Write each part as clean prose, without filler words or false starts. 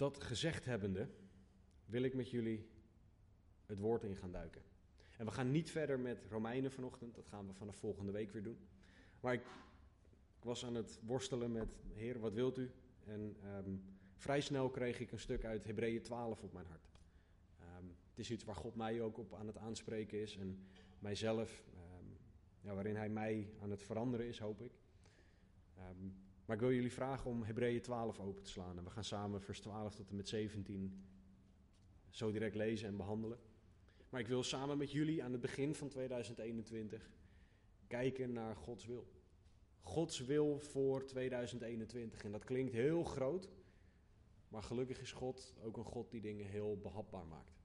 Dat gezegd hebbende wil ik met jullie het woord in gaan duiken. En we gaan niet verder met Romeinen vanochtend, dat gaan we vanaf volgende week weer doen. Maar ik was aan het worstelen met, Heer, wat wilt u? En vrij snel kreeg ik een stuk uit Hebreeën 12 op mijn hart. Het is iets waar God mij ook op aan het aanspreken is en mijzelf, waarin hij mij aan het veranderen is, hoop ik. Maar ik wil jullie vragen om Hebreeën 12 open te slaan. En we gaan samen vers 12 tot en met 17 zo direct lezen en behandelen. Maar ik wil samen met jullie aan het begin van 2021 kijken naar Gods wil. Gods wil voor 2021. En dat klinkt heel groot, maar gelukkig is God ook een God die dingen heel behapbaar maakt.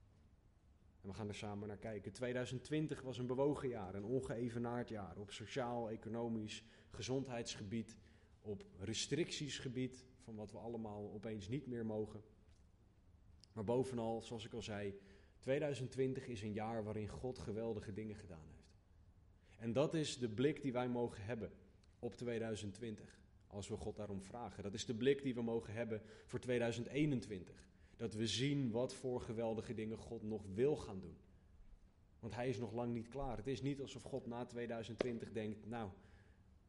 En we gaan er samen naar kijken. 2020 was een bewogen jaar, een ongeëvenaard jaar. Op sociaal, economisch, gezondheidsgebied, op restrictiesgebied van wat we allemaal opeens niet meer mogen. Maar bovenal, zoals ik al zei, 2020 is een jaar waarin God geweldige dingen gedaan heeft. En dat is de blik die wij mogen hebben op 2020, als we God daarom vragen. Dat is de blik die we mogen hebben voor 2021. Dat we zien wat voor geweldige dingen God nog wil gaan doen. Want hij is nog lang niet klaar. Het is niet alsof God na 2020 denkt, nou,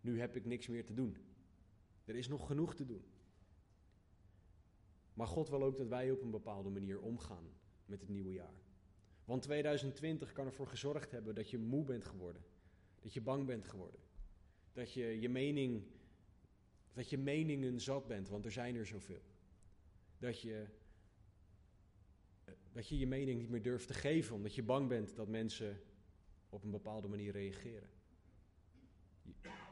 nu heb ik niks meer te doen. Er is nog genoeg te doen. Maar God wil ook dat wij op een bepaalde manier omgaan met het nieuwe jaar. Want 2020 kan ervoor gezorgd hebben dat je moe bent geworden. Dat je bang bent geworden. Dat je meningen zat bent, want er zijn er zoveel. Dat je mening niet meer durft te geven, omdat je bang bent dat mensen op een bepaalde manier reageren.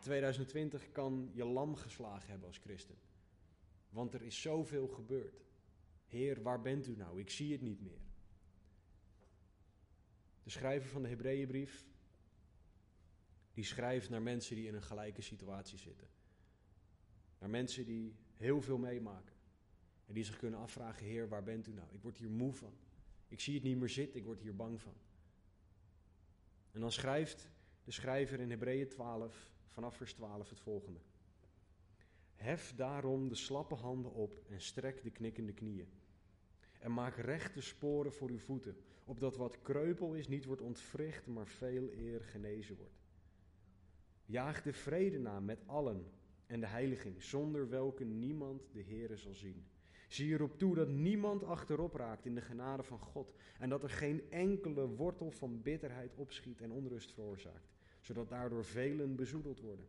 2020 kan je lam geslagen hebben als christen. Want er is zoveel gebeurd. Heer, waar bent u nou? Ik zie het niet meer. De schrijver van de Hebreeënbrief, die schrijft naar mensen die in een gelijke situatie zitten. Naar mensen die heel veel meemaken. En die zich kunnen afvragen, Heer, waar bent u nou? Ik word hier moe van. Ik zie het niet meer zitten, ik word hier bang van. En dan schrijft de schrijver in Hebreeën 12, vanaf vers 12 het volgende. Hef daarom de slappe handen op en strek de knikkende knieën. En maak rechte sporen voor uw voeten, opdat wat kreupel is niet wordt ontwricht, maar veel eer genezen wordt. Jaag de vrede na met allen en de heiliging, zonder welke niemand de Heere zal zien. Zie erop toe dat niemand achterop raakt in de genade van God en dat er geen enkele wortel van bitterheid opschiet en onrust veroorzaakt, zodat daardoor velen bezoedeld worden.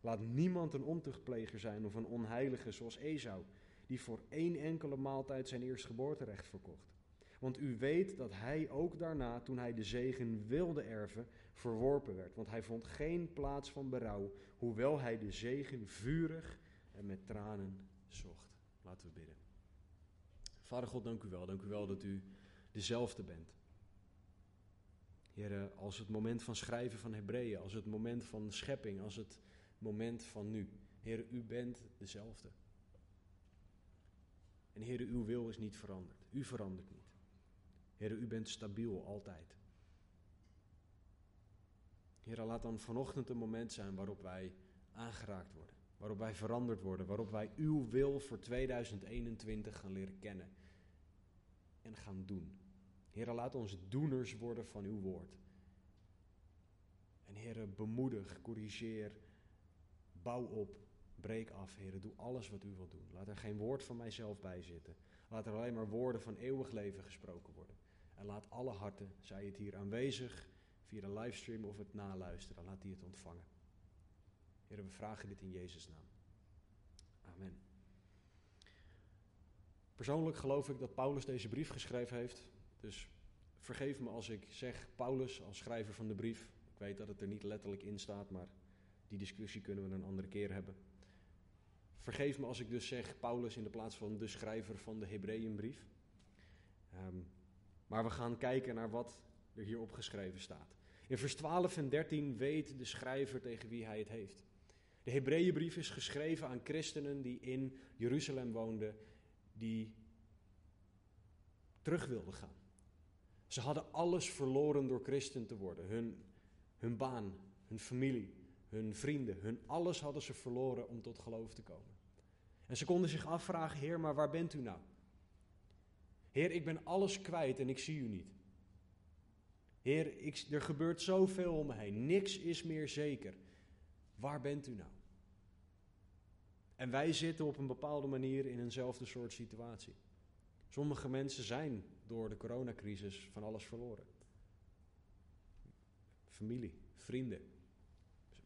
Laat niemand een ontuchtpleger zijn of een onheilige zoals Esau, die voor één enkele maaltijd zijn eerstgeboorterecht verkocht. Want u weet dat hij ook daarna, toen hij de zegen wilde erven, verworpen werd. Want hij vond geen plaats van berouw, hoewel hij de zegen vurig en met tranen zocht. Laten we bidden. Vader God, dank u wel. Dank u wel dat u dezelfde bent. Heere, als het moment van schrijven van Hebreeën, als het moment van schepping, als het moment van nu. Heere, u bent dezelfde. En Heere, uw wil is niet veranderd. U verandert niet. Heere, u bent stabiel altijd. Heere, laat dan vanochtend een moment zijn waarop wij aangeraakt worden. Waarop wij veranderd worden. Waarop wij uw wil voor 2021 gaan leren kennen. En gaan doen. Heere, laat ons doeners worden van uw woord. En Heere, bemoedig, corrigeer, bouw op. Breek af, Heere, doe alles wat u wilt doen. Laat er geen woord van mijzelf bij zitten. Laat er alleen maar woorden van eeuwig leven gesproken worden. En laat alle harten, zij het hier aanwezig, via de livestream of het naluisteren, laat die het ontvangen. Heere, we vragen dit in Jezus' naam. Amen. Persoonlijk geloof ik dat Paulus deze brief geschreven heeft. Dus vergeef me als ik zeg Paulus als schrijver van de brief. Ik weet dat het er niet letterlijk in staat, maar die discussie kunnen we een andere keer hebben. Vergeef me als ik dus zeg Paulus in de plaats van de schrijver van de Hebreeënbrief. Maar we gaan kijken naar wat er hier opgeschreven staat. In vers 12 en 13 weet de schrijver tegen wie hij het heeft. De Hebreeënbrief is geschreven aan christenen die in Jeruzalem woonden, die terug wilden gaan. Ze hadden alles verloren door christen te worden. Hun baan, hun familie, hun vrienden, hun alles hadden ze verloren om tot geloof te komen. En ze konden zich afvragen, Heer, maar waar bent u nou? Heer, ik ben alles kwijt en ik zie u niet. Heer, er gebeurt zoveel om me heen. Niks is meer zeker. Waar bent u nou? En wij zitten op een bepaalde manier in eenzelfde soort situatie. Sommige mensen zijn door de coronacrisis van alles verloren. Familie, vrienden,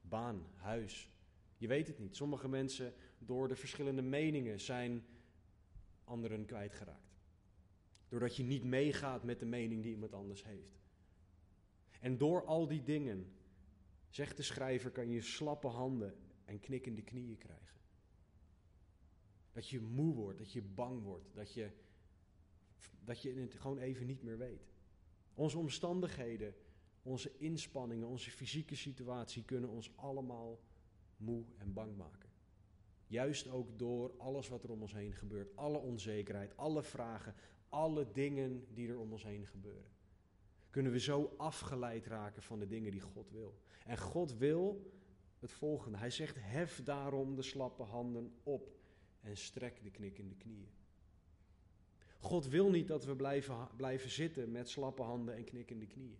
baan, huis. Je weet het niet. Sommige mensen door de verschillende meningen zijn anderen kwijtgeraakt. Doordat je niet meegaat met de mening die iemand anders heeft. En door al die dingen, zegt de schrijver, kan je slappe handen en knikkende knieën krijgen. Dat je moe wordt, dat je bang wordt, dat je het gewoon even niet meer weet. Onze omstandigheden, onze inspanningen, onze fysieke situatie kunnen ons allemaal moe en bang maken. Juist ook door alles wat er om ons heen gebeurt, alle onzekerheid, alle vragen, alle dingen die er om ons heen gebeuren. Kunnen we zo afgeleid raken van de dingen die God wil. En God wil het volgende. Hij zegt, hef daarom de slappe handen op en strek de knikkende knieën. God wil niet dat we blijven zitten met slappe handen en knikkende knieën.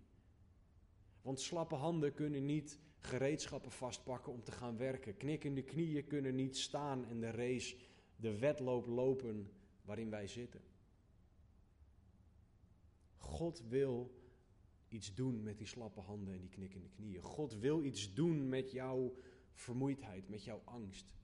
Want slappe handen kunnen niet gereedschappen vastpakken om te gaan werken. Knikkende knieën kunnen niet staan en de race, de wedloop lopen waarin wij zitten. God wil iets doen met die slappe handen en die knikkende knieën. God wil iets doen met jouw vermoeidheid, met jouw angst.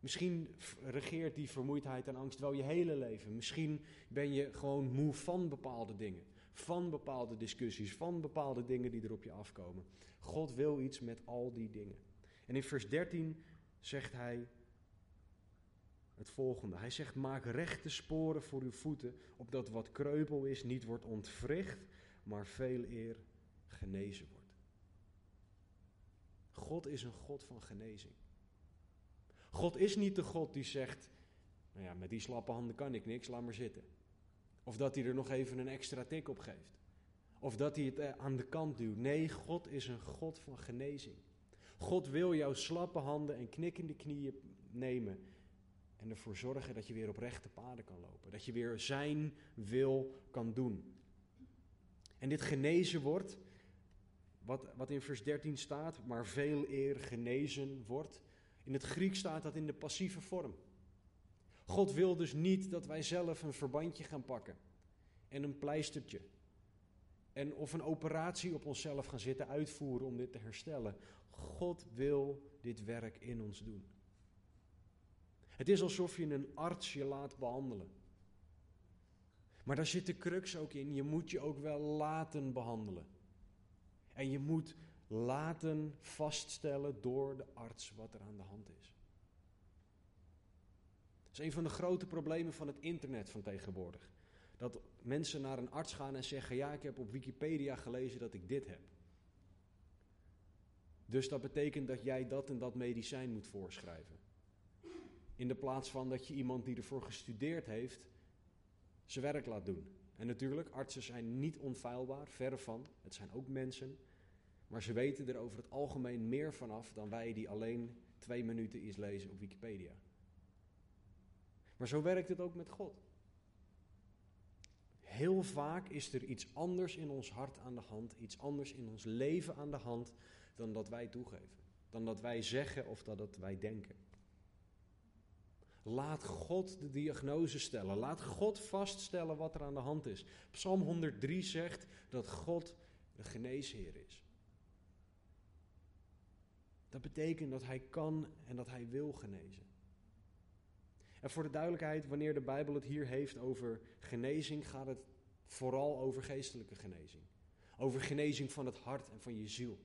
Misschien regeert die vermoeidheid en angst wel je hele leven. Misschien ben je gewoon moe van bepaalde dingen, van bepaalde discussies, van bepaalde dingen die er op je afkomen. God wil iets met al die dingen. En in vers 13 zegt hij het volgende. Hij zegt, maak rechte sporen voor uw voeten, opdat wat kreupel is niet wordt ontwricht, maar veel eer genezen wordt. God is een God van genezing. God is niet de God die zegt, nou ja, met die slappe handen kan ik niks, laat maar zitten. Of dat hij er nog even een extra tik op geeft. Of dat hij het aan de kant duwt. Nee, God is een God van genezing. God wil jouw slappe handen en knikkende knieën nemen en ervoor zorgen dat je weer op rechte paden kan lopen. Dat je weer zijn wil kan doen. En dit genezen wordt, wat in vers 13 staat, maar veel eer genezen wordt. In het Grieks staat dat in de passieve vorm. God wil dus niet dat wij zelf een verbandje gaan pakken en een pleistertje. En of een operatie op onszelf gaan zitten uitvoeren om dit te herstellen. God wil dit werk in ons doen. Het is alsof je een arts je laat behandelen. Maar daar zit de crux ook in. Je moet je ook wel laten behandelen. En je moet laten vaststellen door de arts wat er aan de hand is. Dat is een van de grote problemen van het internet van tegenwoordig. Dat mensen naar een arts gaan en zeggen, ja, ik heb op Wikipedia gelezen dat ik dit heb. Dus dat betekent dat jij dat en dat medicijn moet voorschrijven. In de plaats van dat je iemand die ervoor gestudeerd heeft zijn werk laat doen. En natuurlijk, artsen zijn niet onfeilbaar, verre van. Het zijn ook mensen. Maar ze weten er over het algemeen meer vanaf dan wij die alleen 2 minuten iets lezen op Wikipedia. Maar zo werkt het ook met God. Heel vaak is er iets anders in ons hart aan de hand, iets anders in ons leven aan de hand dan dat wij toegeven. Dan dat wij zeggen of dat wij denken. Laat God de diagnose stellen. Laat God vaststellen wat er aan de hand is. Psalm 103 zegt dat God de geneesheer is. Dat betekent dat hij kan en dat hij wil genezen. En voor de duidelijkheid, wanneer de Bijbel het hier heeft over genezing, gaat het vooral over geestelijke genezing. Over genezing van het hart en van je ziel.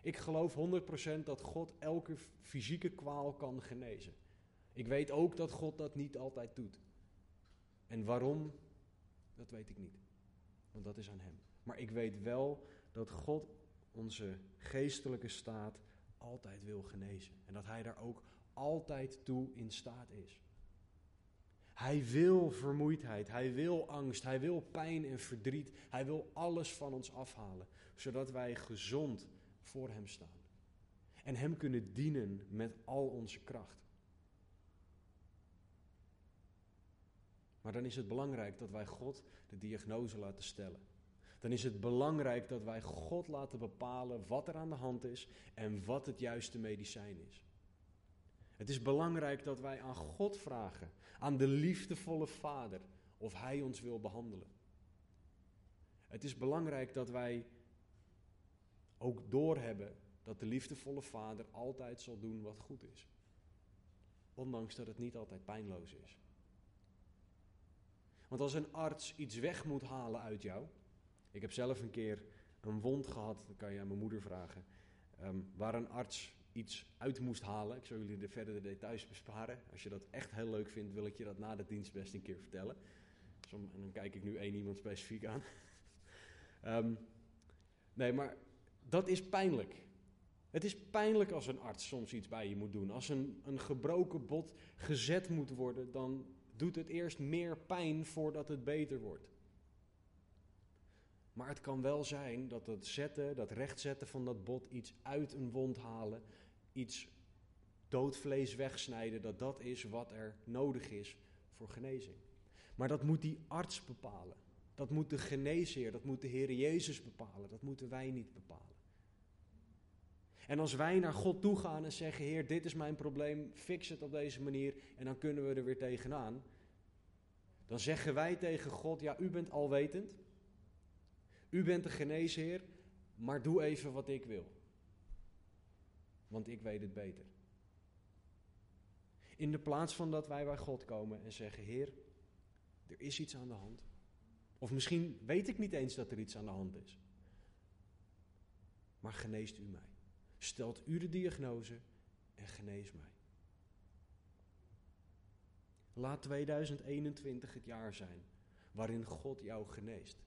Ik geloof 100% dat God elke fysieke kwaal kan genezen. Ik weet ook dat God dat niet altijd doet. En waarom? Dat weet ik niet. Want dat is aan hem. Maar ik weet wel dat God onze geestelijke staat altijd wil genezen. En dat hij daar ook altijd toe in staat is. Hij wil vermoeidheid, hij wil angst, hij wil pijn en verdriet. Hij wil alles van ons afhalen, zodat wij gezond voor hem staan. En hem kunnen dienen met al onze kracht. Maar dan is het belangrijk dat wij God de diagnose laten stellen. Dan is het belangrijk dat wij God laten bepalen wat er aan de hand is en wat het juiste medicijn is. Het is belangrijk dat wij aan God vragen, aan de liefdevolle Vader, of Hij ons wil behandelen. Het is belangrijk dat wij ook doorhebben dat de liefdevolle Vader altijd zal doen wat goed is. Ondanks dat het niet altijd pijnloos is. Want als een arts iets weg moet halen uit jou... Ik heb zelf een keer een wond gehad, dat kan je aan mijn moeder vragen... waar een arts iets uit moest halen. Ik zal jullie de verdere details besparen. Als je dat echt heel leuk vindt, wil ik je dat na de dienst best een keer vertellen. En dan kijk ik nu één iemand specifiek aan. Nee, maar dat is pijnlijk. Het is pijnlijk als een arts soms iets bij je moet doen. Als een gebroken bot gezet moet worden, dan doet het eerst meer pijn voordat het beter wordt. Maar het kan wel zijn dat dat rechtzetten van dat bot, iets uit een wond halen, iets doodvlees wegsnijden, dat is wat er nodig is voor genezing. Maar dat moet die arts bepalen. Dat moet de geneesheer, dat moet de Heer Jezus bepalen. Dat moeten wij niet bepalen. En als wij naar God toe gaan en zeggen, Heer, dit is mijn probleem, fix het op deze manier en dan kunnen we er weer tegenaan. Dan zeggen wij tegen God, ja, u bent alwetend. U bent de geneesheer, maar doe even wat ik wil. Want ik weet het beter. In de plaats van dat wij bij God komen en zeggen, Heer, er is iets aan de hand. Of misschien weet ik niet eens dat er iets aan de hand is. Maar geneest u mij. Stelt u de diagnose en genees mij. Laat 2021 het jaar zijn waarin God jou geneest.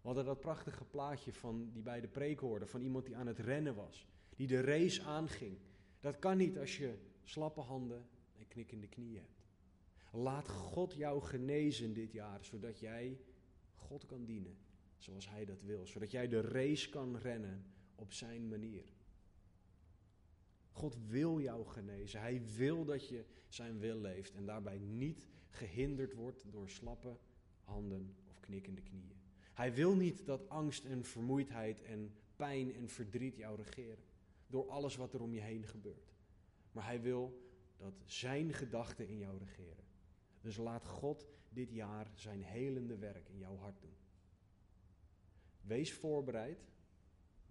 We hadden dat prachtige plaatje van die bij de preek hoorde, van iemand die aan het rennen was, die de race aanging. Dat kan niet als je slappe handen en knikkende knieën hebt. Laat God jou genezen dit jaar, zodat jij God kan dienen zoals Hij dat wil. Zodat jij de race kan rennen op zijn manier. God wil jou genezen. Hij wil dat je zijn wil leeft en daarbij niet gehinderd wordt door slappe handen of knikkende knieën. Hij wil niet dat angst en vermoeidheid en pijn en verdriet jou regeren. Door alles wat er om je heen gebeurt. Maar hij wil dat zijn gedachten in jou regeren. Dus laat God dit jaar zijn helende werk in jouw hart doen. Wees voorbereid.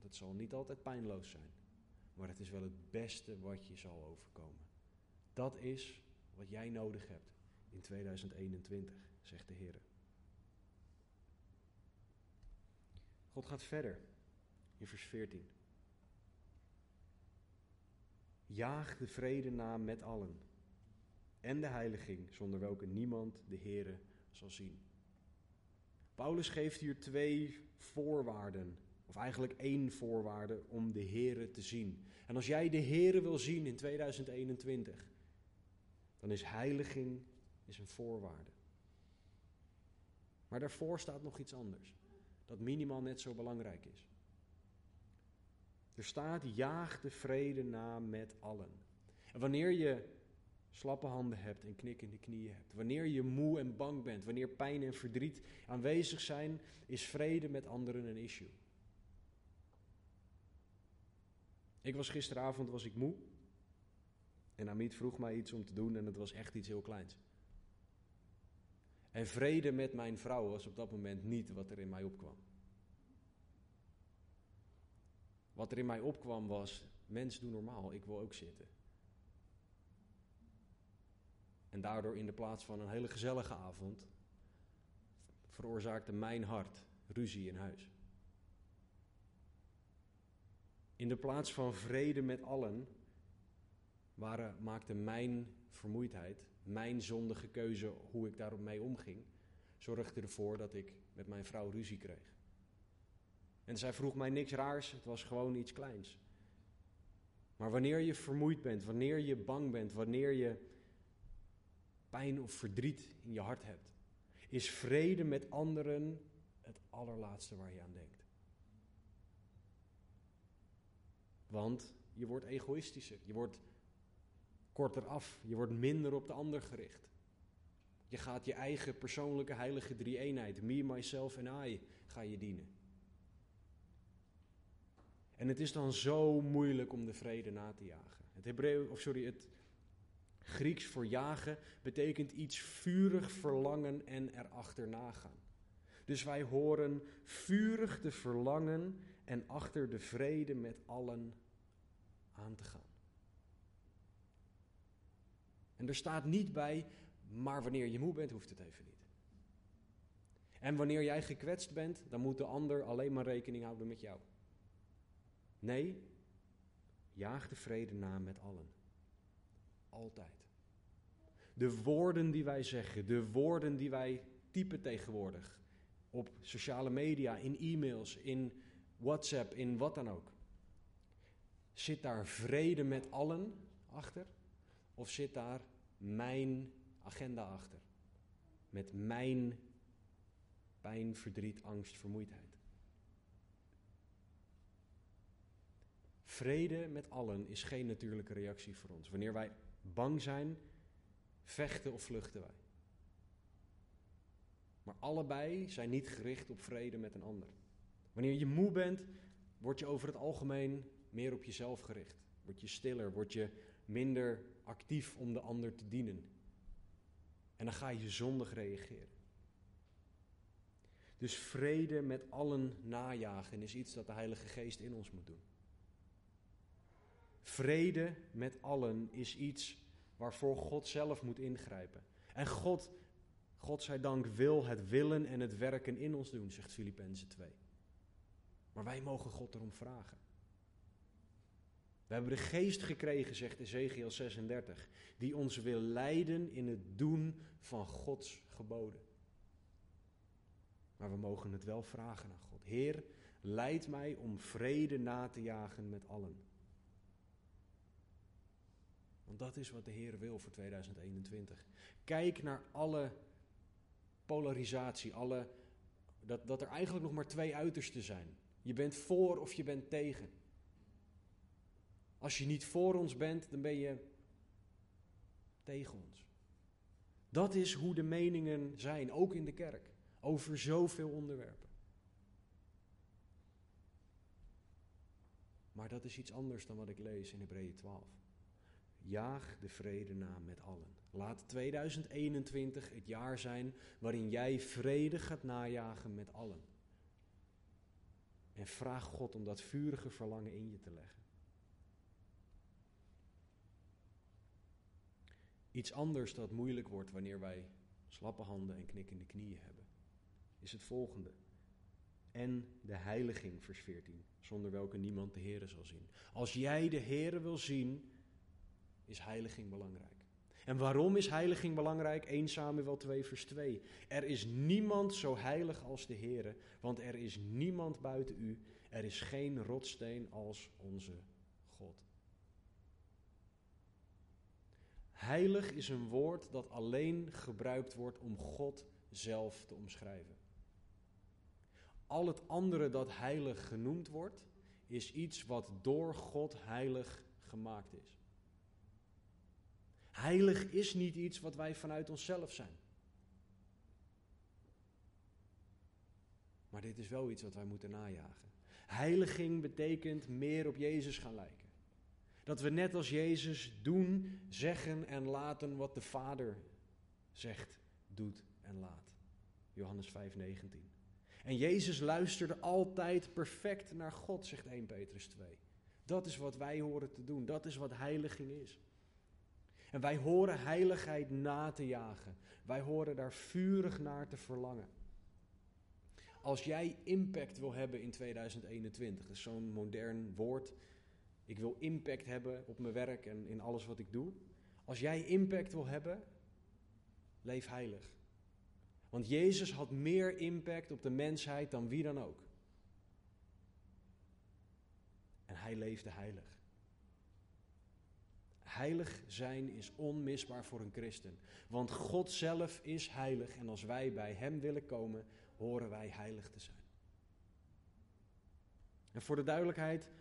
Dat zal niet altijd pijnloos zijn. Maar het is wel het beste wat je zal overkomen. Dat is wat jij nodig hebt in 2021, zegt de Heer. God gaat verder in vers 14. Jaag de vrede na met allen en de heiliging, zonder welke niemand de Heere zal zien. Paulus geeft hier twee voorwaarden, of eigenlijk één voorwaarde om de Heere te zien. En als jij de Heere wil zien in 2021, dan is heiliging een voorwaarde. Maar daarvoor staat nog iets anders, dat minimaal net zo belangrijk is. Er staat, jaag de vrede na met allen. En wanneer je slappe handen hebt en knikkende knieën hebt, wanneer je moe en bang bent, wanneer pijn en verdriet aanwezig zijn, is vrede met anderen een issue. Gisteravond was ik moe en Amit vroeg mij iets om te doen en het was echt iets heel kleins. En vrede met mijn vrouw was op dat moment niet wat er in mij opkwam. Wat er in mij opkwam was, mens doe normaal, ik wil ook zitten. En daardoor in de plaats van een hele gezellige avond veroorzaakte mijn hart ruzie in huis. In de plaats van vrede met allen maakte mijn vermoeidheid, mijn zondige keuze hoe ik daarop mee omging, zorgde ervoor dat ik met mijn vrouw ruzie kreeg. En zij vroeg mij niks raars, het was gewoon iets kleins. Maar wanneer je vermoeid bent, wanneer je bang bent, wanneer je pijn of verdriet in je hart hebt, is vrede met anderen het allerlaatste waar je aan denkt. Want je wordt egoïstischer, je wordt korter af, je wordt minder op de ander gericht. Je gaat je eigen persoonlijke heilige drie-eenheid, me, myself en I, ga je dienen. En het is dan zo moeilijk om de vrede na te jagen. Het Grieks voor jagen betekent iets vurig verlangen en erachterna gaan. Dus wij horen vurig te verlangen en achter de vrede met allen aan te gaan. En er staat niet bij, maar wanneer je moe bent, hoeft het even niet. En wanneer jij gekwetst bent, dan moet de ander alleen maar rekening houden met jou. Nee, jaag de vrede na met allen. Altijd. De woorden die wij zeggen, de woorden die wij typen tegenwoordig, op sociale media, in e-mails, in WhatsApp, in wat dan ook. Zit daar vrede met allen achter? Of zit daar mijn agenda achter? Met mijn pijn, verdriet, angst, vermoeidheid. Vrede met allen is geen natuurlijke reactie voor ons. Wanneer wij bang zijn, vechten of vluchten wij. Maar allebei zijn niet gericht op vrede met een ander. Wanneer je moe bent, word je over het algemeen meer op jezelf gericht. Word je stiller, word je minder actief om de ander te dienen. En dan ga je zondig reageren. Dus vrede met allen najagen is iets dat de Heilige Geest in ons moet doen. Vrede met allen is iets waarvoor God zelf moet ingrijpen. En God zij dank wil het willen en het werken in ons doen, zegt Filippenzen 2. Maar wij mogen God erom vragen. We hebben de geest gekregen, zegt Ezechiël 36, die ons wil leiden in het doen van Gods geboden. Maar we mogen het wel vragen aan God. Heer, leid mij om vrede na te jagen met allen. Want dat is wat de Heer wil voor 2021. Kijk naar alle polarisatie, dat er eigenlijk nog maar twee uitersten zijn. Je bent voor of je bent tegen. Als je niet voor ons bent, dan ben je tegen ons. Dat is hoe de meningen zijn, ook in de kerk, over zoveel onderwerpen. Maar dat is iets anders dan wat ik lees in Hebreeën 12. Jaag de vrede na met allen. Laat 2021 het jaar zijn waarin jij vrede gaat najagen met allen. En vraag God om dat vurige verlangen in je te leggen. Iets anders dat moeilijk wordt wanneer wij slappe handen en knikkende knieën hebben, is het volgende. En de heiliging, vers 14, zonder welke niemand de Heere zal zien. Als jij de Heere wil zien, is heiliging belangrijk. En waarom is heiliging belangrijk? 1 Samuel 2 vers 2. Er is niemand zo heilig als de Heere, want er is niemand buiten u. Er is geen rotsteen als onze God. Heilig is een woord dat alleen gebruikt wordt om God zelf te omschrijven. Al het andere dat heilig genoemd wordt, is iets wat door God heilig gemaakt is. Heilig is niet iets wat wij vanuit onszelf zijn. Maar dit is wel iets wat wij moeten najagen. Heiliging betekent meer op Jezus gaan lijken. Dat we net als Jezus doen, zeggen en laten wat de Vader zegt, doet en laat. Johannes 5:19. En Jezus luisterde altijd perfect naar God, zegt 1 Petrus 2. Dat is wat wij horen te doen, dat is wat heiliging is. En wij horen heiligheid na te jagen. Wij horen daar vurig naar te verlangen. Als jij impact wil hebben in 2021, dat is zo'n modern woord. Ik wil impact hebben op mijn werk en in alles wat ik doe. Als jij impact wil hebben, leef heilig. Want Jezus had meer impact op de mensheid dan wie dan ook. En hij leefde heilig. Heilig zijn is onmisbaar voor een christen. Want God zelf is heilig en als wij bij hem willen komen, horen wij heilig te zijn. En voor de duidelijkheid,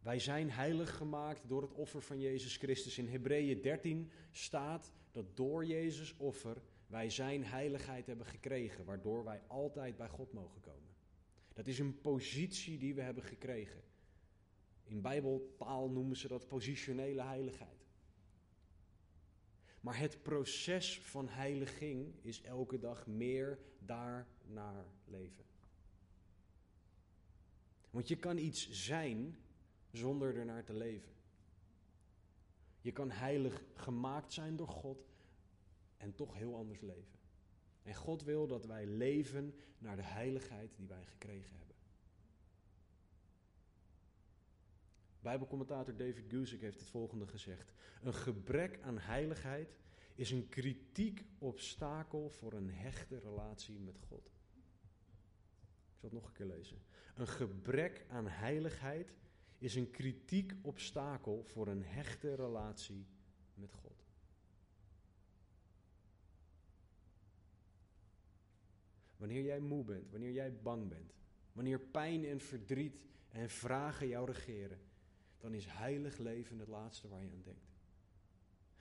wij zijn heilig gemaakt door het offer van Jezus Christus. In Hebreeën 13 staat dat door Jezus' offer wij zijn heiligheid hebben gekregen, waardoor wij altijd bij God mogen komen. Dat is een positie die we hebben gekregen. In Bijbeltaal noemen ze dat positionele heiligheid. Maar het proces van heiliging is elke dag meer daarnaar leven. Want je kan iets zijn zonder ernaar te leven. Je kan heilig gemaakt zijn door God en toch heel anders leven. En God wil dat wij leven naar de heiligheid die wij gekregen hebben. Bijbelcommentator David Guzik heeft het volgende gezegd. Een gebrek aan heiligheid is een kritiek obstakel voor een hechte relatie met God. Ik zal het nog een keer lezen. Een gebrek aan heiligheid is een kritiek obstakel voor een hechte relatie met God. Wanneer jij moe bent, wanneer jij bang bent, wanneer pijn en verdriet en vragen jou regeren, dan is heilig leven het laatste waar je aan denkt.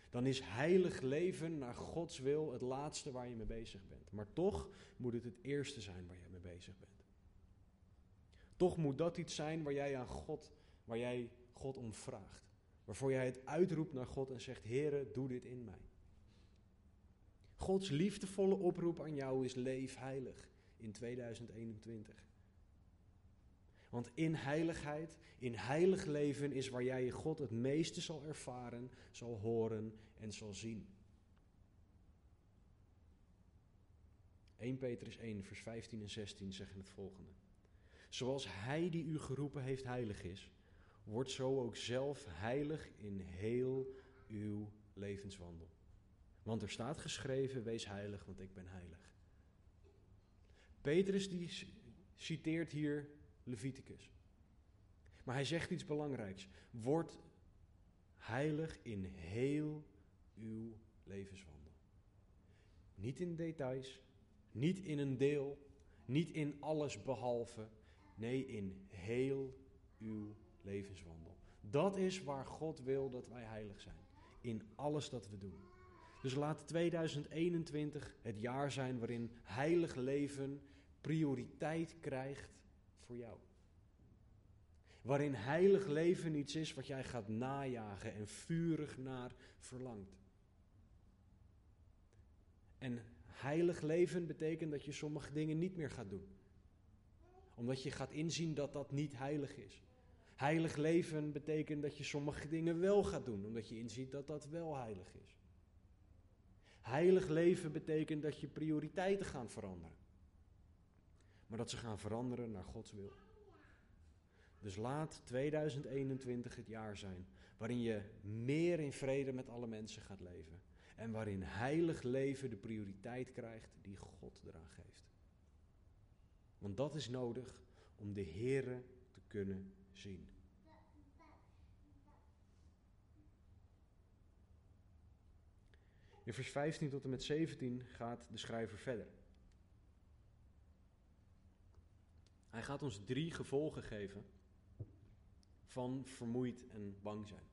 Dan is heilig leven naar Gods wil het laatste waar je mee bezig bent. Maar toch moet het eerste zijn waar je mee bezig bent. Toch moet dat iets zijn waar jij God om vraagt. Waarvoor jij het uitroept naar God en zegt, Heere, doe dit in mij. Gods liefdevolle oproep aan jou is leef heilig in 2021. Want in heiligheid, in heilig leven is waar jij je God het meeste zal ervaren, zal horen en zal zien. 1 Petrus 1, vers 15 en 16 zeggen het volgende. Zoals hij die u geroepen heeft heilig is, wordt zo ook zelf heilig in heel uw levenswandel. Want er staat geschreven, wees heilig, want ik ben heilig. Petrus die citeert hier Leviticus. Maar hij zegt iets belangrijks. Word heilig in heel uw levenswandel. Niet in details, niet in een deel, niet in alles behalve. Nee, in heel uw levenswandel. Dat is waar God wil dat wij heilig zijn. In alles dat we doen. Dus laat 2021 het jaar zijn waarin heilig leven prioriteit krijgt voor jou. Waarin heilig leven iets is wat jij gaat najagen en vurig naar verlangt. En heilig leven betekent dat je sommige dingen niet meer gaat doen. Omdat je gaat inzien dat dat niet heilig is. Heilig leven betekent dat je sommige dingen wel gaat doen, omdat je inziet dat dat wel heilig is. Heilig leven betekent dat je prioriteiten gaan veranderen. Maar dat ze gaan veranderen naar Gods wil. Dus laat 2021 het jaar zijn waarin je meer in vrede met alle mensen gaat leven. En waarin heilig leven de prioriteit krijgt die God eraan geeft. Want dat is nodig om de Heere te kunnen zien. In vers 15 tot en met 17 gaat de schrijver verder. Hij gaat ons 3 gevolgen geven van vermoeid en bang zijn.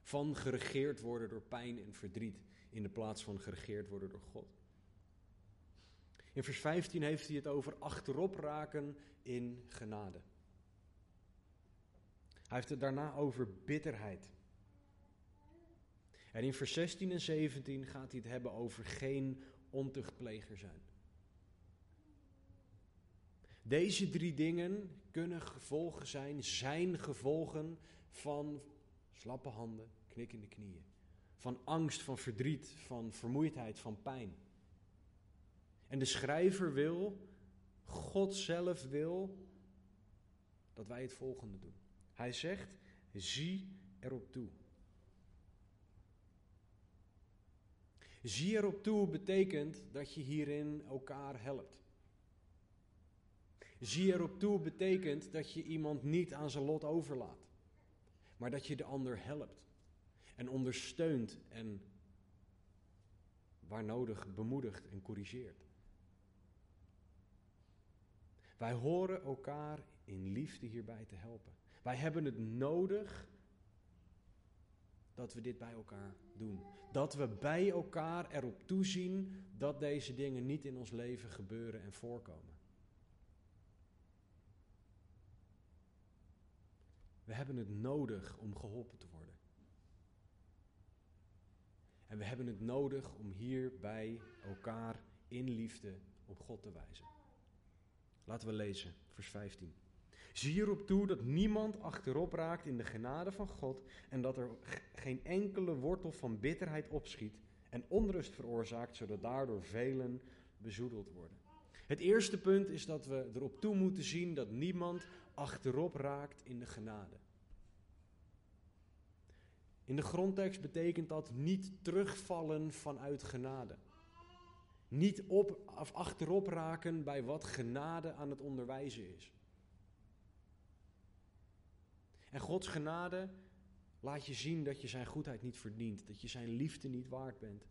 Van geregeerd worden door pijn en verdriet in de plaats van geregeerd worden door God. In vers 15 heeft hij het over achterop raken in genade. Hij heeft het daarna over bitterheid. En in vers 16 en 17 gaat hij het hebben over geen ontuchtpleger zijn. Deze 3 dingen kunnen gevolgen zijn gevolgen van slappe handen, knikkende knieën. Van angst, van verdriet, van vermoeidheid, van pijn. En de schrijver wil, God zelf wil, dat wij het volgende doen. Hij zegt, zie erop toe. Zie erop toe betekent dat je hierin elkaar helpt. Zie erop toe betekent dat je iemand niet aan zijn lot overlaat. Maar dat je de ander helpt. En ondersteunt en waar nodig bemoedigt en corrigeert. Wij horen elkaar in liefde hierbij te helpen. Wij hebben het nodig dat we dit bij elkaar doen. Dat we bij elkaar erop toezien dat deze dingen niet in ons leven gebeuren en voorkomen. We hebben het nodig om geholpen te worden. En we hebben het nodig om hier bij elkaar in liefde op God te wijzen. Laten we lezen, vers 15. Zie hierop toe dat niemand achterop raakt in de genade van God en dat er geen enkele wortel van bitterheid opschiet en onrust veroorzaakt, zodat daardoor velen bezoedeld worden. Het eerste punt is dat we erop toe moeten zien dat niemand achterop raakt in de genade. In de grondtekst betekent dat niet terugvallen vanuit genade. Niet achterop raken bij wat genade aan het onderwijzen is. En Gods genade laat je zien dat je zijn goedheid niet verdient, dat je zijn liefde niet waard bent,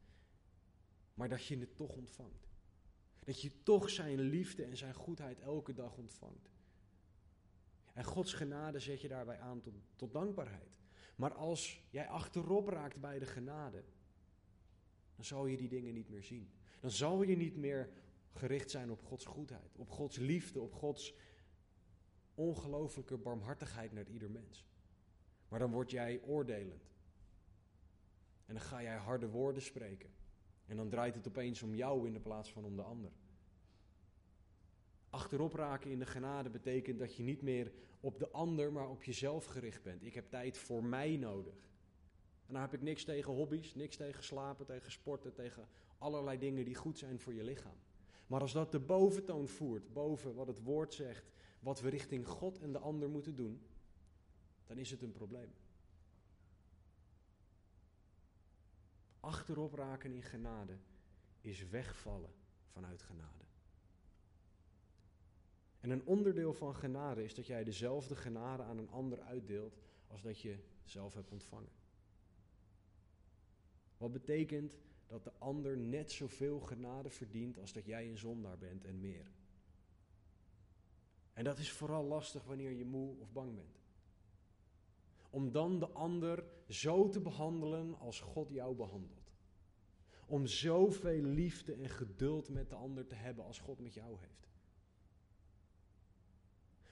maar dat je het toch ontvangt. Dat je toch zijn liefde en zijn goedheid elke dag ontvangt. En Gods genade zet je daarbij aan tot dankbaarheid. Maar als jij achterop raakt bij de genade, dan zal je die dingen niet meer zien. Dan zal je niet meer gericht zijn op Gods goedheid, op Gods liefde, op Gods ongelooflijke barmhartigheid naar ieder mens. Maar dan word jij oordelend. En dan ga jij harde woorden spreken. En dan draait het opeens om jou in de plaats van om de ander. Achterop raken in de genade betekent dat je niet meer op de ander, maar op jezelf gericht bent. Ik heb tijd voor mij nodig. En dan heb ik niks tegen hobby's, niks tegen slapen, tegen sporten, tegen allerlei dingen die goed zijn voor je lichaam. Maar als dat de boventoon voert, boven wat het woord zegt, wat we richting God en de ander moeten doen, dan is het een probleem. Achterop raken in genade is wegvallen vanuit genade. En een onderdeel van genade is dat jij dezelfde genade aan een ander uitdeelt als dat je zelf hebt ontvangen. Wat betekent dat de ander net zoveel genade verdient als dat jij een zondaar bent en meer. En dat is vooral lastig wanneer je moe of bang bent. Om dan de ander zo te behandelen als God jou behandelt. Om zoveel liefde en geduld met de ander te hebben als God met jou heeft.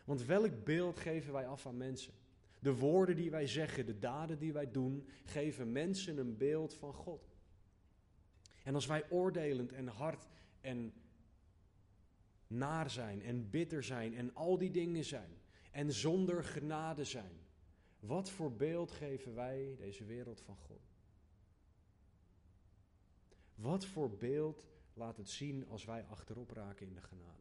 Want welk beeld geven wij af aan mensen? De woorden die wij zeggen, de daden die wij doen, geven mensen een beeld van God. En als wij oordelend en hard en naar zijn en bitter zijn en al die dingen zijn en zonder genade zijn, wat voor beeld geven wij deze wereld van God? Wat voor beeld laat het zien als wij achterop raken in de genade?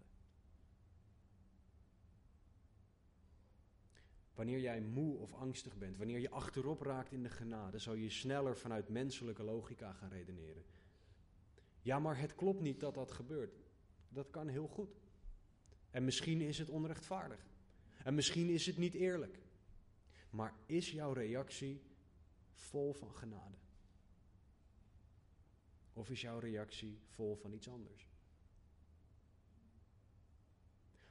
Wanneer jij moe of angstig bent, wanneer je achterop raakt in de genade, zal je sneller vanuit menselijke logica gaan redeneren. Ja, maar het klopt niet dat dat gebeurt. Dat kan heel goed. En misschien is het onrechtvaardig. En misschien is het niet eerlijk. Maar is jouw reactie vol van genade? Of is jouw reactie vol van iets anders?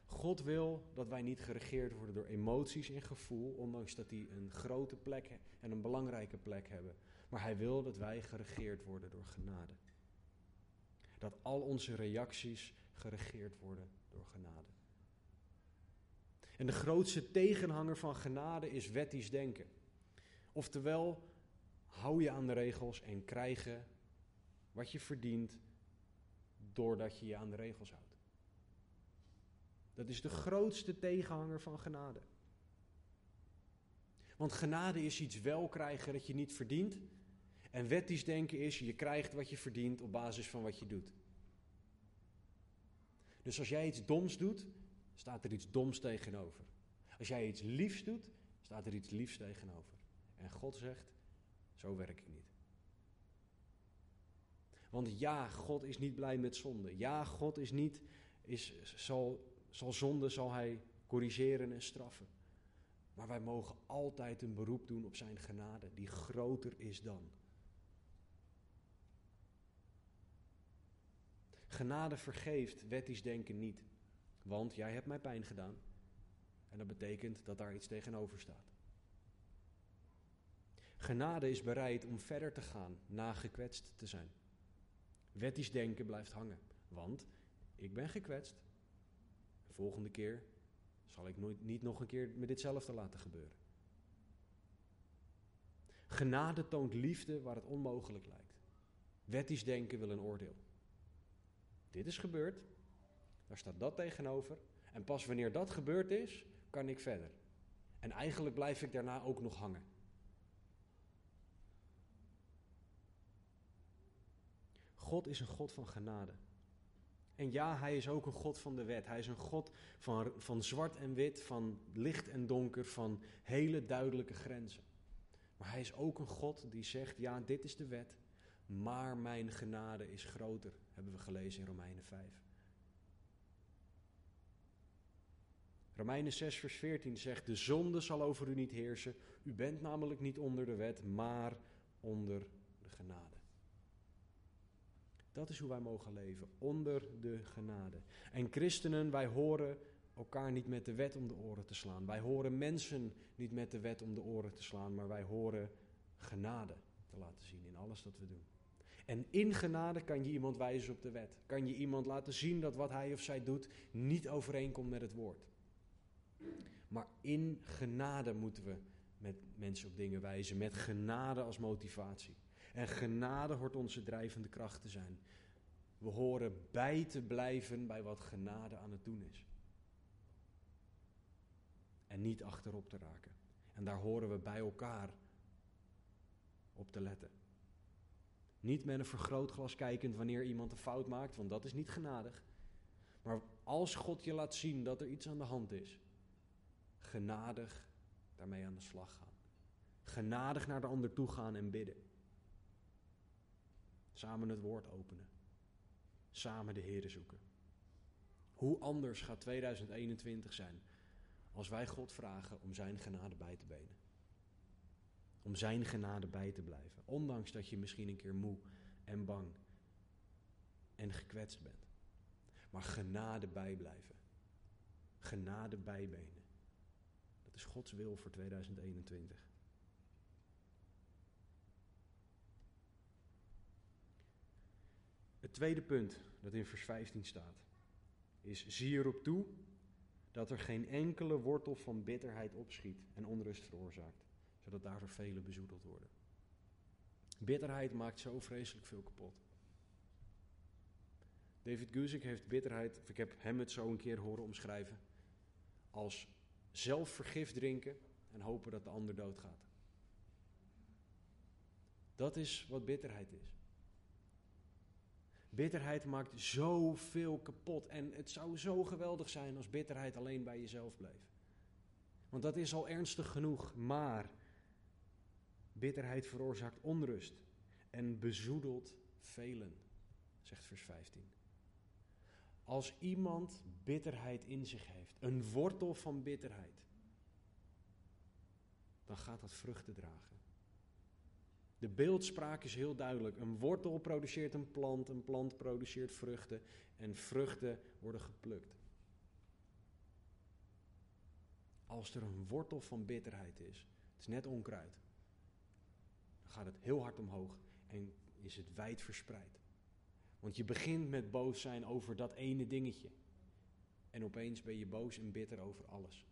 God wil dat wij niet geregeerd worden door emoties en gevoel, ondanks dat die een grote plek en een belangrijke plek hebben. Maar hij wil dat wij geregeerd worden door genade. Dat al onze reacties geregeerd worden door genade. En de grootste tegenhanger van genade is wettisch denken. Oftewel, hou je aan de regels en krijgen wat je verdient doordat je je aan de regels houdt. Dat is de grootste tegenhanger van genade. Want genade is iets wel krijgen dat je niet verdient. En wettisch denken is, je krijgt wat je verdient op basis van wat je doet. Dus als jij iets doms doet, staat er iets doms tegenover. Als jij iets liefs doet, staat er iets liefs tegenover. En God zegt, zo werk ik niet. Want ja, God is niet blij met zonde. Ja, God is niet, zal zonde, zal hij corrigeren en straffen. Maar wij mogen altijd een beroep doen op zijn genade, die groter is dan. Genade vergeeft wettisch denken niet, want jij hebt mij pijn gedaan. En dat betekent dat daar iets tegenover staat. Genade is bereid om verder te gaan na gekwetst te zijn. Wettisch denken blijft hangen, want ik ben gekwetst. De volgende keer zal ik niet nog een keer met ditzelfde laten gebeuren. Genade toont liefde waar het onmogelijk lijkt. Wettisch denken wil een oordeel. Dit is gebeurd, daar staat dat tegenover. En pas wanneer dat gebeurd is, kan ik verder. En eigenlijk blijf ik daarna ook nog hangen. God is een God van genade. En ja, hij is ook een God van de wet. Hij is een God van zwart en wit, van licht en donker, van hele duidelijke grenzen. Maar hij is ook een God die zegt, ja, dit is de wet, maar mijn genade is groter, hebben we gelezen in Romeinen 5. Romeinen 6 vers 14 zegt, de zonde zal over u niet heersen. U bent namelijk niet onder de wet, maar onder de genade. Dat is hoe wij mogen leven, onder de genade. En christenen, wij horen elkaar niet met de wet om de oren te slaan. Wij horen mensen niet met de wet om de oren te slaan, maar wij horen genade te laten zien in alles dat we doen. En in genade kan je iemand wijzen op de wet. Kan je iemand laten zien dat wat hij of zij doet niet overeenkomt met het woord. Maar in genade moeten we met mensen op dingen wijzen, met genade als motivatie. En genade hoort onze drijvende kracht te zijn. We horen bij te blijven bij wat genade aan het doen is. En niet achterop te raken. En daar horen we bij elkaar op te letten. Niet met een vergrootglas kijkend wanneer iemand een fout maakt, want dat is niet genadig. Maar als God je laat zien dat er iets aan de hand is, genadig daarmee aan de slag gaan. Genadig naar de ander toe gaan en bidden. Samen het woord openen. Samen de Heere zoeken. Hoe anders gaat 2021 zijn als wij God vragen om zijn genade bij te benen. Om zijn genade bij te blijven. Ondanks dat je misschien een keer moe en bang en gekwetst bent. Maar genade bijblijven. Genade bijbenen. Dat is Gods wil voor 2021. Het tweede punt dat in vers 15 staat is, zie erop toe dat er geen enkele wortel van bitterheid opschiet en onrust veroorzaakt, zodat daardoor velen bezoedeld worden. Bitterheid maakt zo vreselijk veel kapot. David Guzik heeft bitterheid, of ik heb hem het zo een keer horen omschrijven, als zelf vergif drinken en hopen dat de ander doodgaat. Dat is wat bitterheid is. Bitterheid maakt zoveel kapot en het zou zo geweldig zijn als bitterheid alleen bij jezelf bleef. Want dat is al ernstig genoeg, maar bitterheid veroorzaakt onrust en bezoedelt velen, zegt vers 15. Als iemand bitterheid in zich heeft, een wortel van bitterheid, dan gaat dat vruchten dragen. De beeldspraak is heel duidelijk. Een wortel produceert een plant produceert vruchten en vruchten worden geplukt. Als er een wortel van bitterheid is, het is net onkruid, dan gaat het heel hard omhoog en is het wijd verspreid. Want je begint met boos zijn over dat ene dingetje en opeens ben je boos en bitter over alles.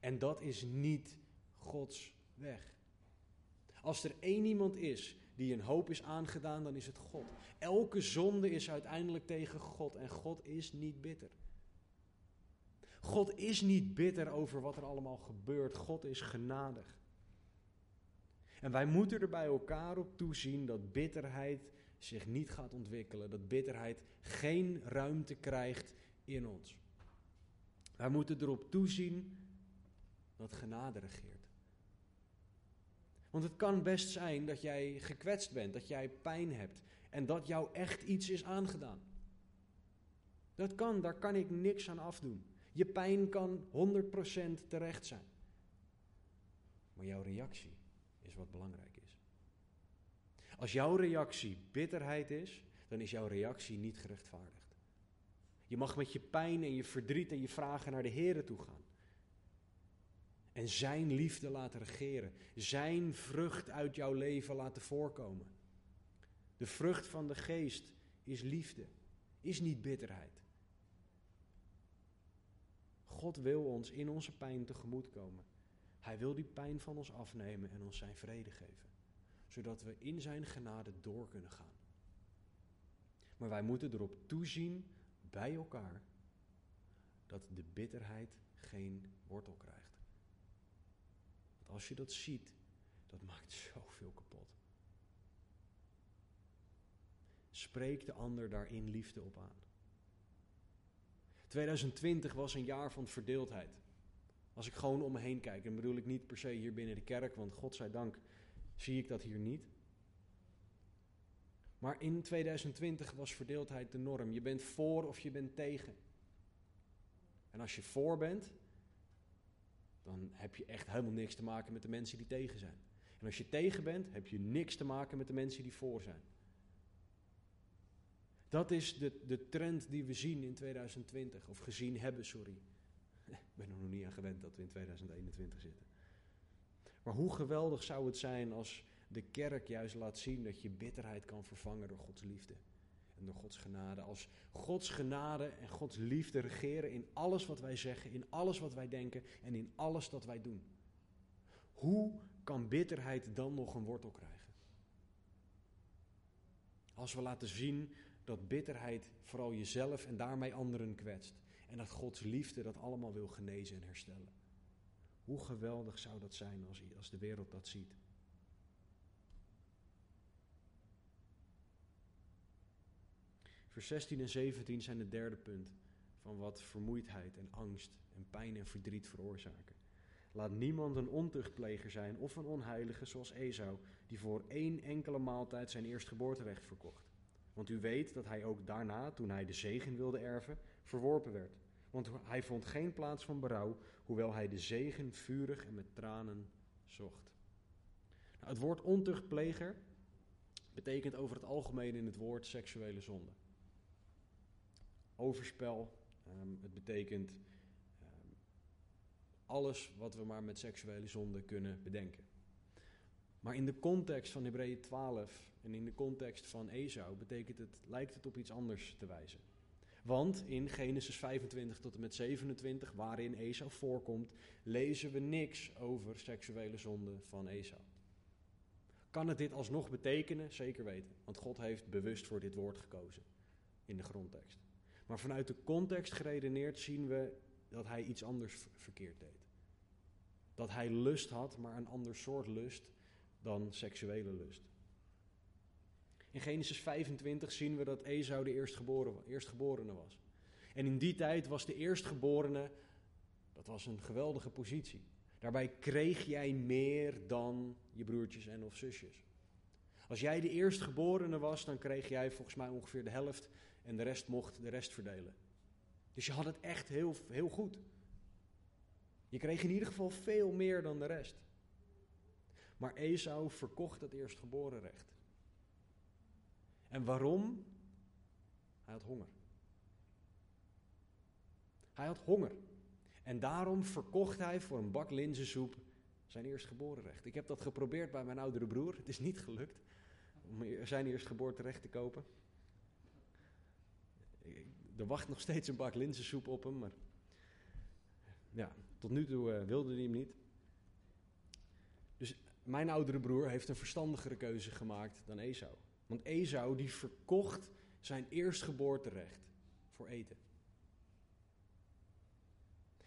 En dat is niet Gods weg. Als er één iemand is die een hoop is aangedaan, dan is het God. Elke zonde is uiteindelijk tegen God en God is niet bitter. God is niet bitter over wat er allemaal gebeurt. God is genadig. En wij moeten er bij elkaar op toezien dat bitterheid zich niet gaat ontwikkelen. Dat bitterheid geen ruimte krijgt in ons. Wij moeten erop toezien dat genade regeert. Want het kan best zijn dat jij gekwetst bent, dat jij pijn hebt en dat jou echt iets is aangedaan. Dat kan, daar kan ik niks aan afdoen. Je pijn kan 100% terecht zijn. Maar jouw reactie is wat belangrijk is. Als jouw reactie bitterheid is, dan is jouw reactie niet gerechtvaardigd. Je mag met je pijn en je verdriet en je vragen naar de Heere toe gaan. En zijn liefde laten regeren. Zijn vrucht uit jouw leven laten voorkomen. De vrucht van de geest is liefde. Is niet bitterheid. God wil ons in onze pijn tegemoetkomen. Hij wil die pijn van ons afnemen en ons zijn vrede geven. Zodat we in zijn genade door kunnen gaan. Maar wij moeten erop toezien, bij elkaar, dat de bitterheid geen wortel krijgt. Want als je dat ziet, dat maakt zoveel kapot. Spreek de ander daarin liefde op aan. 2020 was een jaar van verdeeldheid. Als ik gewoon om me heen kijk, en bedoel ik niet per se hier binnen de kerk, want godzijdank zie ik dat hier niet. Maar in 2020 was verdeeldheid de norm. Je bent voor of je bent tegen. En als je voor bent, dan heb je echt helemaal niks te maken met de mensen die tegen zijn. En als je tegen bent, heb je niks te maken met de mensen die voor zijn. Dat is de trend die we zien in 2020, of gezien hebben, sorry. Ik ben er nog niet aan gewend dat we in 2021 zitten. Maar hoe geweldig zou het zijn als de kerk juist laat zien dat je bitterheid kan vervangen door Gods liefde en door Gods genade. Als Gods genade en Gods liefde regeren in alles wat wij zeggen, in alles wat wij denken en in alles dat wij doen. Hoe kan bitterheid dan nog een wortel krijgen? Als we laten zien dat bitterheid vooral jezelf en daarmee anderen kwetst. En dat Gods liefde dat allemaal wil genezen en herstellen. Hoe geweldig zou dat zijn als de wereld dat ziet? Vers 16 en 17 zijn het derde punt van wat vermoeidheid en angst en pijn en verdriet veroorzaken. Laat niemand een ontuchtpleger zijn of een onheilige zoals Esau, die voor één enkele maaltijd zijn eerstgeboorterecht verkocht. Want u weet dat hij ook daarna, toen hij de zegen wilde erven, verworpen werd. Want hij vond geen plaats van berouw, hoewel hij de zegen vurig en met tranen zocht. Nou, het woord ontuchtpleger betekent over het algemeen in het woord seksuele zonde. Overspel, het betekent alles wat we maar met seksuele zonde kunnen bedenken. Maar in de context van Hebreeën 12 en in de context van Esau lijkt het op iets anders te wijzen. Want in Genesis 25 tot en met 27, waarin Esau voorkomt, lezen we niks over seksuele zonde van Esau. Kan het dit alsnog betekenen? Zeker weten, want God heeft bewust voor dit woord gekozen in de grondtekst. Maar vanuit de context geredeneerd zien we dat hij iets anders verkeerd deed. Dat hij lust had, maar een ander soort lust dan seksuele lust. In Genesis 25 zien we dat Esau de eerstgeborene was. En in die tijd was de eerstgeborene, dat was een geweldige positie. Daarbij kreeg jij meer dan je broertjes en of zusjes. Als jij de eerstgeborene was, dan kreeg jij volgens mij ongeveer de helft en de rest mocht de rest verdelen. Dus je had het echt heel, heel goed. Je kreeg in ieder geval veel meer dan de rest. Maar Esau verkocht dat eerstgeborenrecht. En waarom? Hij had honger. Hij had honger. En daarom verkocht hij voor een bak linzensoep zijn eerstgeborenrecht. Ik heb dat geprobeerd bij mijn oudere broer. Het is niet gelukt om zijn eerstgeboorterecht te kopen. Er wacht nog steeds een bak linzensoep op hem, maar ja, tot nu toe wilde hij hem niet. Dus mijn oudere broer heeft een verstandigere keuze gemaakt dan Esau. Want Esau die verkocht zijn eerstgeboorterecht voor eten.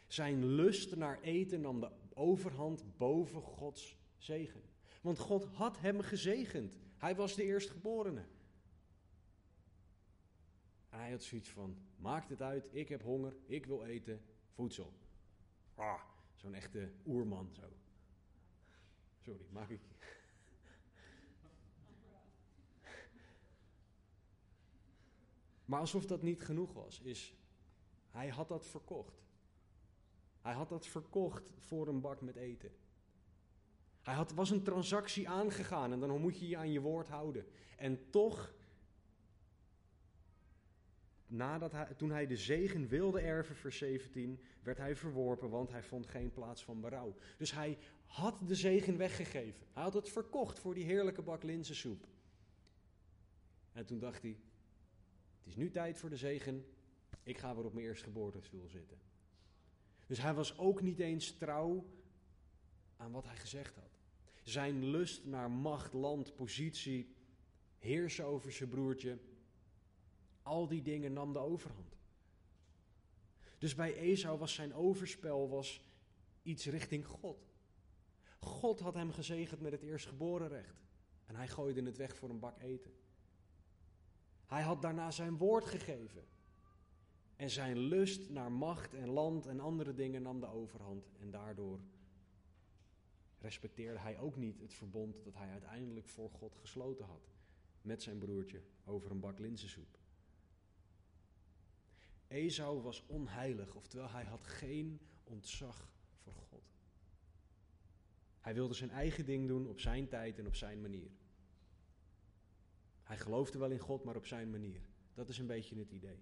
Zijn lust naar eten nam de overhand boven Gods zegen. Want God had hem gezegend. Hij was de eerstgeborene. En hij had zoiets van, maakt het uit, ik heb honger, ik wil eten, voedsel. Ah, zo'n echte oerman zo. Sorry, maak ik... Maar alsof dat niet genoeg was, hij had dat verkocht. Hij had dat verkocht voor een bak met eten. Hij was een transactie aangegaan en dan moet je je aan je woord houden. En toch toen hij de zegen wilde erven, vers 17, werd hij verworpen, want hij vond geen plaats van berouw. Dus hij had de zegen weggegeven. Hij had het verkocht voor die heerlijke bak linzensoep. En toen dacht hij, het is nu tijd voor de zegen, ik ga weer op mijn eerstgeboortestoel zitten. Dus hij was ook niet eens trouw aan wat hij gezegd had. Zijn lust naar macht, land, positie, heersen over zijn broertje, al die dingen nam de overhand. Dus bij Esau was zijn overspel iets richting God. God had hem gezegend met het eerstgeborenrecht. En hij gooide het weg voor een bak eten. Hij had daarna zijn woord gegeven. En zijn lust naar macht en land en andere dingen nam de overhand. En daardoor respecteerde hij ook niet het verbond dat hij uiteindelijk voor God gesloten had. Met zijn broertje over een bak linzensoep. Esau was onheilig, oftewel hij had geen ontzag voor God. Hij wilde zijn eigen ding doen op zijn tijd en op zijn manier. Hij geloofde wel in God, maar op zijn manier. Dat is een beetje het idee.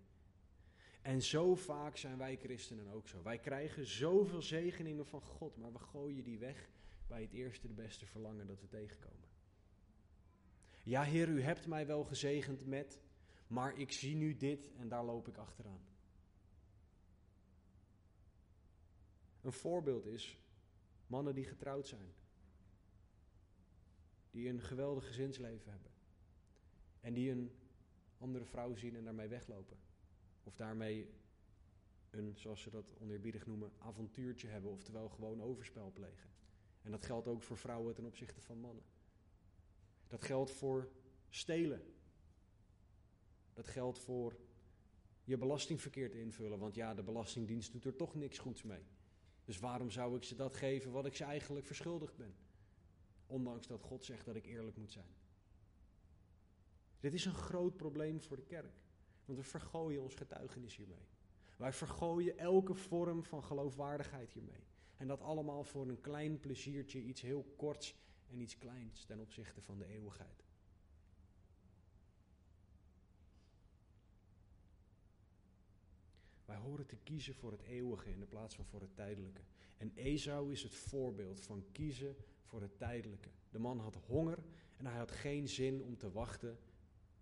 En zo vaak zijn wij christenen ook zo. Wij krijgen zoveel zegeningen van God, maar we gooien die weg bij het eerste de beste verlangen dat we tegenkomen. Ja, Heer, u hebt mij wel gezegend met, maar ik zie nu dit en daar loop ik achteraan. Een voorbeeld is mannen die getrouwd zijn. Die een geweldig gezinsleven hebben. En die een andere vrouw zien en daarmee weglopen. Of daarmee een, zoals ze dat oneerbiedig noemen, avontuurtje hebben. Oftewel gewoon overspel plegen. En dat geldt ook voor vrouwen ten opzichte van mannen. Dat geldt voor stelen. Dat geldt voor je belasting verkeerd invullen. Want ja, de Belastingdienst doet er toch niks goeds mee. Dus waarom zou ik ze dat geven wat ik ze eigenlijk verschuldigd ben? Ondanks dat God zegt dat ik eerlijk moet zijn. Dit is een groot probleem voor de kerk. Want we vergooien ons getuigenis hiermee. Wij vergooien elke vorm van geloofwaardigheid hiermee. En dat allemaal voor een klein pleziertje, iets heel korts en iets kleins ten opzichte van de eeuwigheid. Wij horen te kiezen voor het eeuwige in de plaats van voor het tijdelijke. En Esau is het voorbeeld van kiezen voor het tijdelijke. De man had honger en hij had geen zin om te wachten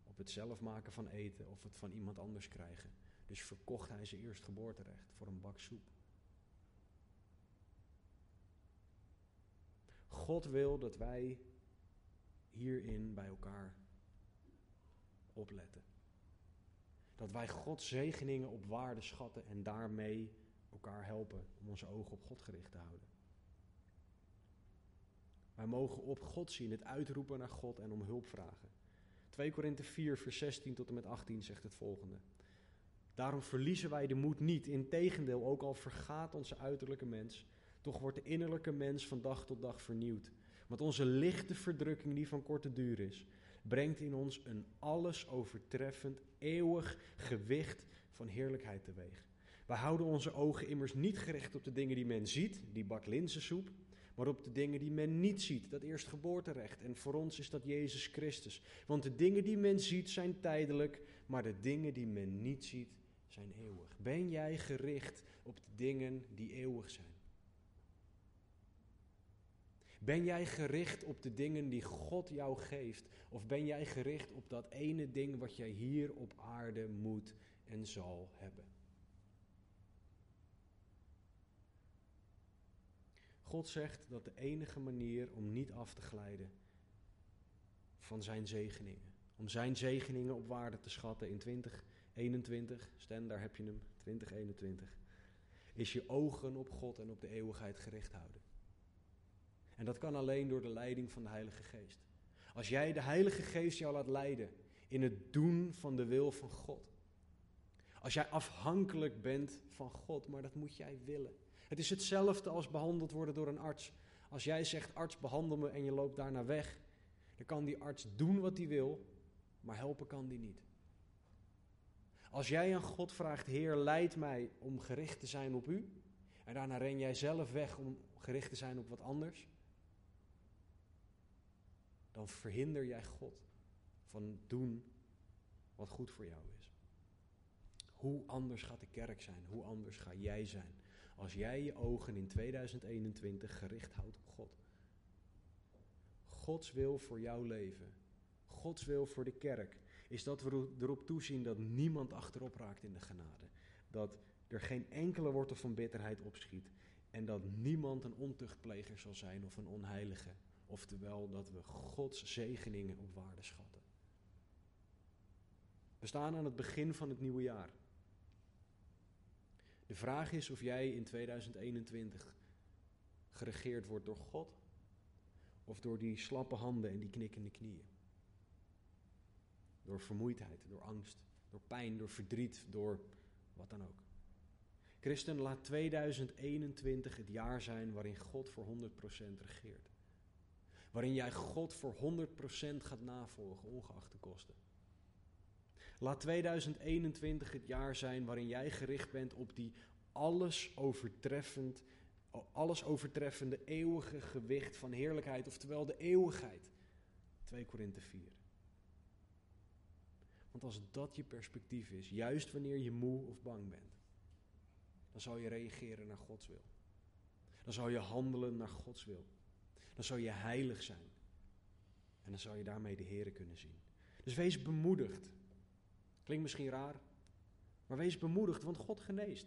op het zelf maken van eten of het van iemand anders krijgen. Dus verkocht hij zijn eerstgeboorterecht voor een bak soep. God wil dat wij hierin bij elkaar opletten. Dat wij Gods zegeningen op waarde schatten en daarmee elkaar helpen om onze ogen op God gericht te houden. Wij mogen op God zien, het uitroepen naar God en om hulp vragen. 2 Korinthe 4, vers 16 tot en met 18 zegt het volgende. Daarom verliezen wij de moed niet, integendeel, ook al vergaat onze uiterlijke mens, toch wordt de innerlijke mens van dag tot dag vernieuwd. Want onze lichte verdrukking die van korte duur is, brengt in ons een alles overtreffend, eeuwig gewicht van heerlijkheid teweeg. Wij houden onze ogen immers niet gericht op de dingen die men ziet, die bak linzensoep, maar op de dingen die men niet ziet, dat eerstgeboorterecht. En voor ons is dat Jezus Christus. Want de dingen die men ziet zijn tijdelijk, maar de dingen die men niet ziet zijn eeuwig. Ben jij gericht op de dingen die eeuwig zijn? Ben jij gericht op de dingen die God jou geeft? Of ben jij gericht op dat ene ding wat jij hier op aarde moet en zal hebben? God zegt dat de enige manier om niet af te glijden van zijn zegeningen, om zijn zegeningen op waarde te schatten in 2021, Stan, daar heb je hem, 2021, is je ogen op God en op de eeuwigheid gericht houden. En dat kan alleen door de leiding van de Heilige Geest. Als jij de Heilige Geest jou laat leiden in het doen van de wil van God. Als jij afhankelijk bent van God, maar dat moet jij willen. Het is hetzelfde als behandeld worden door een arts. Als jij zegt, arts, behandel me, en je loopt daarna weg, dan kan die arts doen wat hij wil, maar helpen kan die niet. Als jij aan God vraagt, Heer, leid mij om gericht te zijn op u, en daarna ren jij zelf weg om gericht te zijn op wat anders, dan verhinder jij God van doen wat goed voor jou is. Hoe anders gaat de kerk zijn? Hoe anders ga jij zijn? Als jij je ogen in 2021 gericht houdt op God. Gods wil voor jouw leven. Gods wil voor de kerk. Is dat we erop toezien dat niemand achterop raakt in de genade. Dat er geen enkele wortel van bitterheid opschiet. En dat niemand een ontuchtpleger zal zijn of een onheilige. Oftewel dat we Gods zegeningen op waarde schatten. We staan aan het begin van het nieuwe jaar. De vraag is of jij in 2021 geregeerd wordt door God of door die slappe handen en die knikkende knieën. Door vermoeidheid, door angst, door pijn, door verdriet, door wat dan ook. Christen, laat 2021 het jaar zijn waarin God voor 100% regeert. Waarin jij God voor 100% gaat navolgen, ongeacht de kosten. Laat 2021 het jaar zijn waarin jij gericht bent op die alles overtreffende eeuwige gewicht van heerlijkheid, oftewel de eeuwigheid. 2 Korinthe 4. Want als dat je perspectief is, juist wanneer je moe of bang bent, dan zal je reageren naar Gods wil. Dan zal je handelen naar Gods wil. Dan zal je heilig zijn. En dan zal je daarmee de Heere kunnen zien. Dus wees bemoedigd. Klinkt misschien raar, maar wees bemoedigd, want God geneest.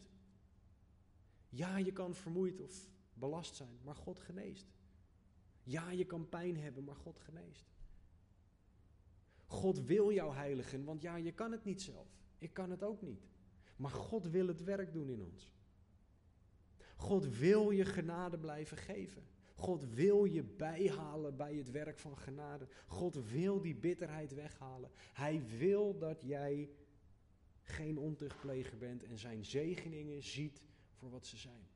Ja, je kan vermoeid of belast zijn, maar God geneest. Ja, je kan pijn hebben, maar God geneest. God wil jou heiligen, want ja, je kan het niet zelf. Ik kan het ook niet. Maar God wil het werk doen in ons. God wil je genade blijven geven. God wil je bijhalen bij het werk van genade. God wil die bitterheid weghalen. Hij wil dat jij geen ontuchtpleger bent en zijn zegeningen ziet voor wat ze zijn.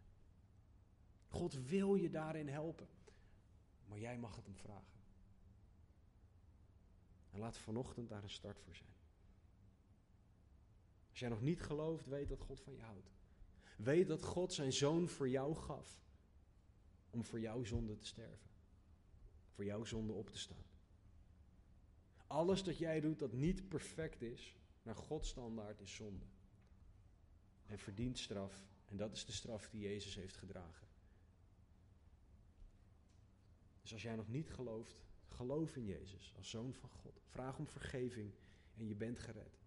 God wil je daarin helpen, maar jij mag het hem vragen. En laat vanochtend daar een start voor zijn. Als jij nog niet gelooft, weet dat God van je houdt. Weet dat God zijn zoon voor jou gaf. Om voor jouw zonde te sterven. Voor jouw zonde op te staan. Alles dat jij doet dat niet perfect is, naar Gods standaard is zonde. En verdient straf. En dat is de straf die Jezus heeft gedragen. Dus als jij nog niet gelooft, geloof in Jezus als zoon van God. Vraag om vergeving en je bent gered.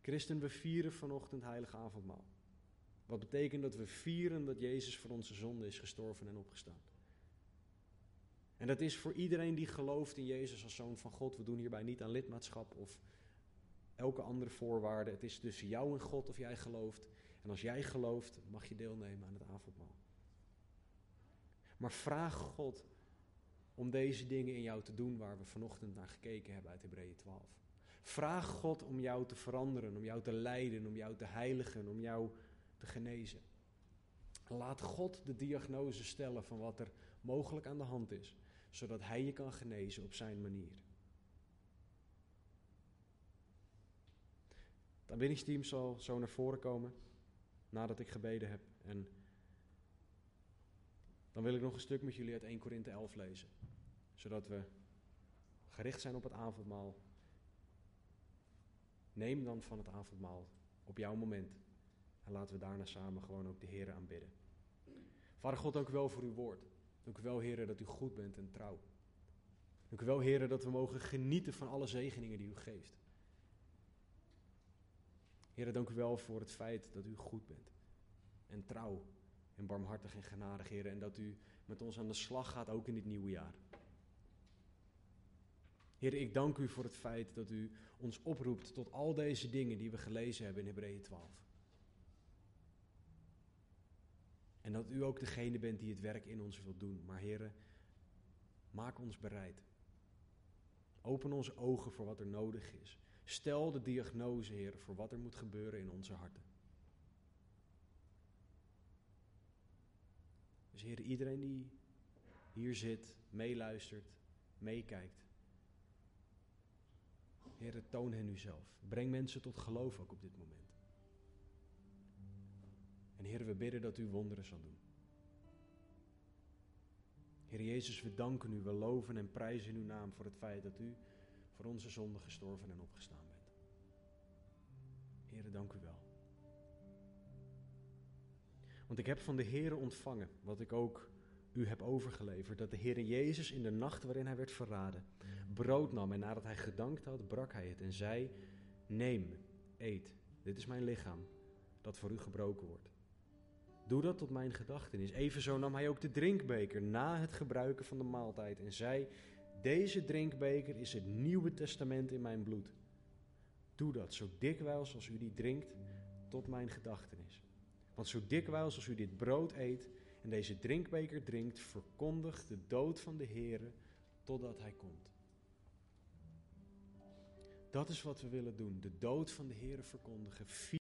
Christen, we vieren vanochtend Heilig Avondmaal. Wat betekent dat we vieren dat Jezus voor onze zonde is gestorven en opgestaan. En dat is voor iedereen die gelooft in Jezus als Zoon van God. We doen hierbij niet aan lidmaatschap of elke andere voorwaarde. Het is tussen jou en God of jij gelooft. En als jij gelooft, mag je deelnemen aan het avondmaal. Maar vraag God om deze dingen in jou te doen waar we vanochtend naar gekeken hebben uit Hebreeën 12. Vraag God om jou te veranderen, om jou te leiden, om jou te heiligen, om jou te genezen. Laat God de diagnose stellen van wat er mogelijk aan de hand is, zodat hij je kan genezen op zijn manier. Het aanbiddingsteam zal zo naar voren komen, nadat ik gebeden heb. En dan wil ik nog een stuk met jullie uit 1 Korinthe 11 lezen, zodat we gericht zijn op het avondmaal. Neem dan van het avondmaal op jouw moment. En laten we daarna samen gewoon ook de Heer aanbidden. Vader God, dank u wel voor uw woord. Dank u wel, Heer, dat u goed bent en trouw. Dank u wel, Heer, dat we mogen genieten van alle zegeningen die u geeft. Heer, dank u wel voor het feit dat u goed bent. En trouw en barmhartig en genadig, Heer. En dat u met ons aan de slag gaat, ook in dit nieuwe jaar. Heer, ik dank u voor het feit dat u ons oproept tot al deze dingen die we gelezen hebben in Hebreeën 12. En dat u ook degene bent die het werk in ons wilt doen. Maar Heere, maak ons bereid. Open onze ogen voor wat er nodig is. Stel de diagnose, Heere, voor wat er moet gebeuren in onze harten. Dus Heere, iedereen die hier zit, meeluistert, meekijkt. Heere, toon hen uzelf. Breng mensen tot geloof ook op dit moment. En Heer, we bidden dat u wonderen zal doen. Heer Jezus, we danken u, we loven en prijzen uw naam voor het feit dat u voor onze zonde gestorven en opgestaan bent. Heere, dank u wel. Want ik heb van de Heere ontvangen, wat ik ook u heb overgeleverd, dat de Heere Jezus in de nacht waarin hij werd verraden, brood nam en nadat hij gedankt had, brak hij het en zei, neem, eet, dit is mijn lichaam, dat voor u gebroken wordt. Doe dat tot mijn gedachtenis. Evenzo nam hij ook de drinkbeker na het gebruiken van de maaltijd en zei, deze drinkbeker is het Nieuwe Testament in mijn bloed. Doe dat zo dikwijls als u die drinkt tot mijn gedachtenis. Want zo dikwijls als u dit brood eet en deze drinkbeker drinkt, verkondigt de dood van de Heere totdat hij komt. Dat is wat we willen doen, de dood van de Heere verkondigen.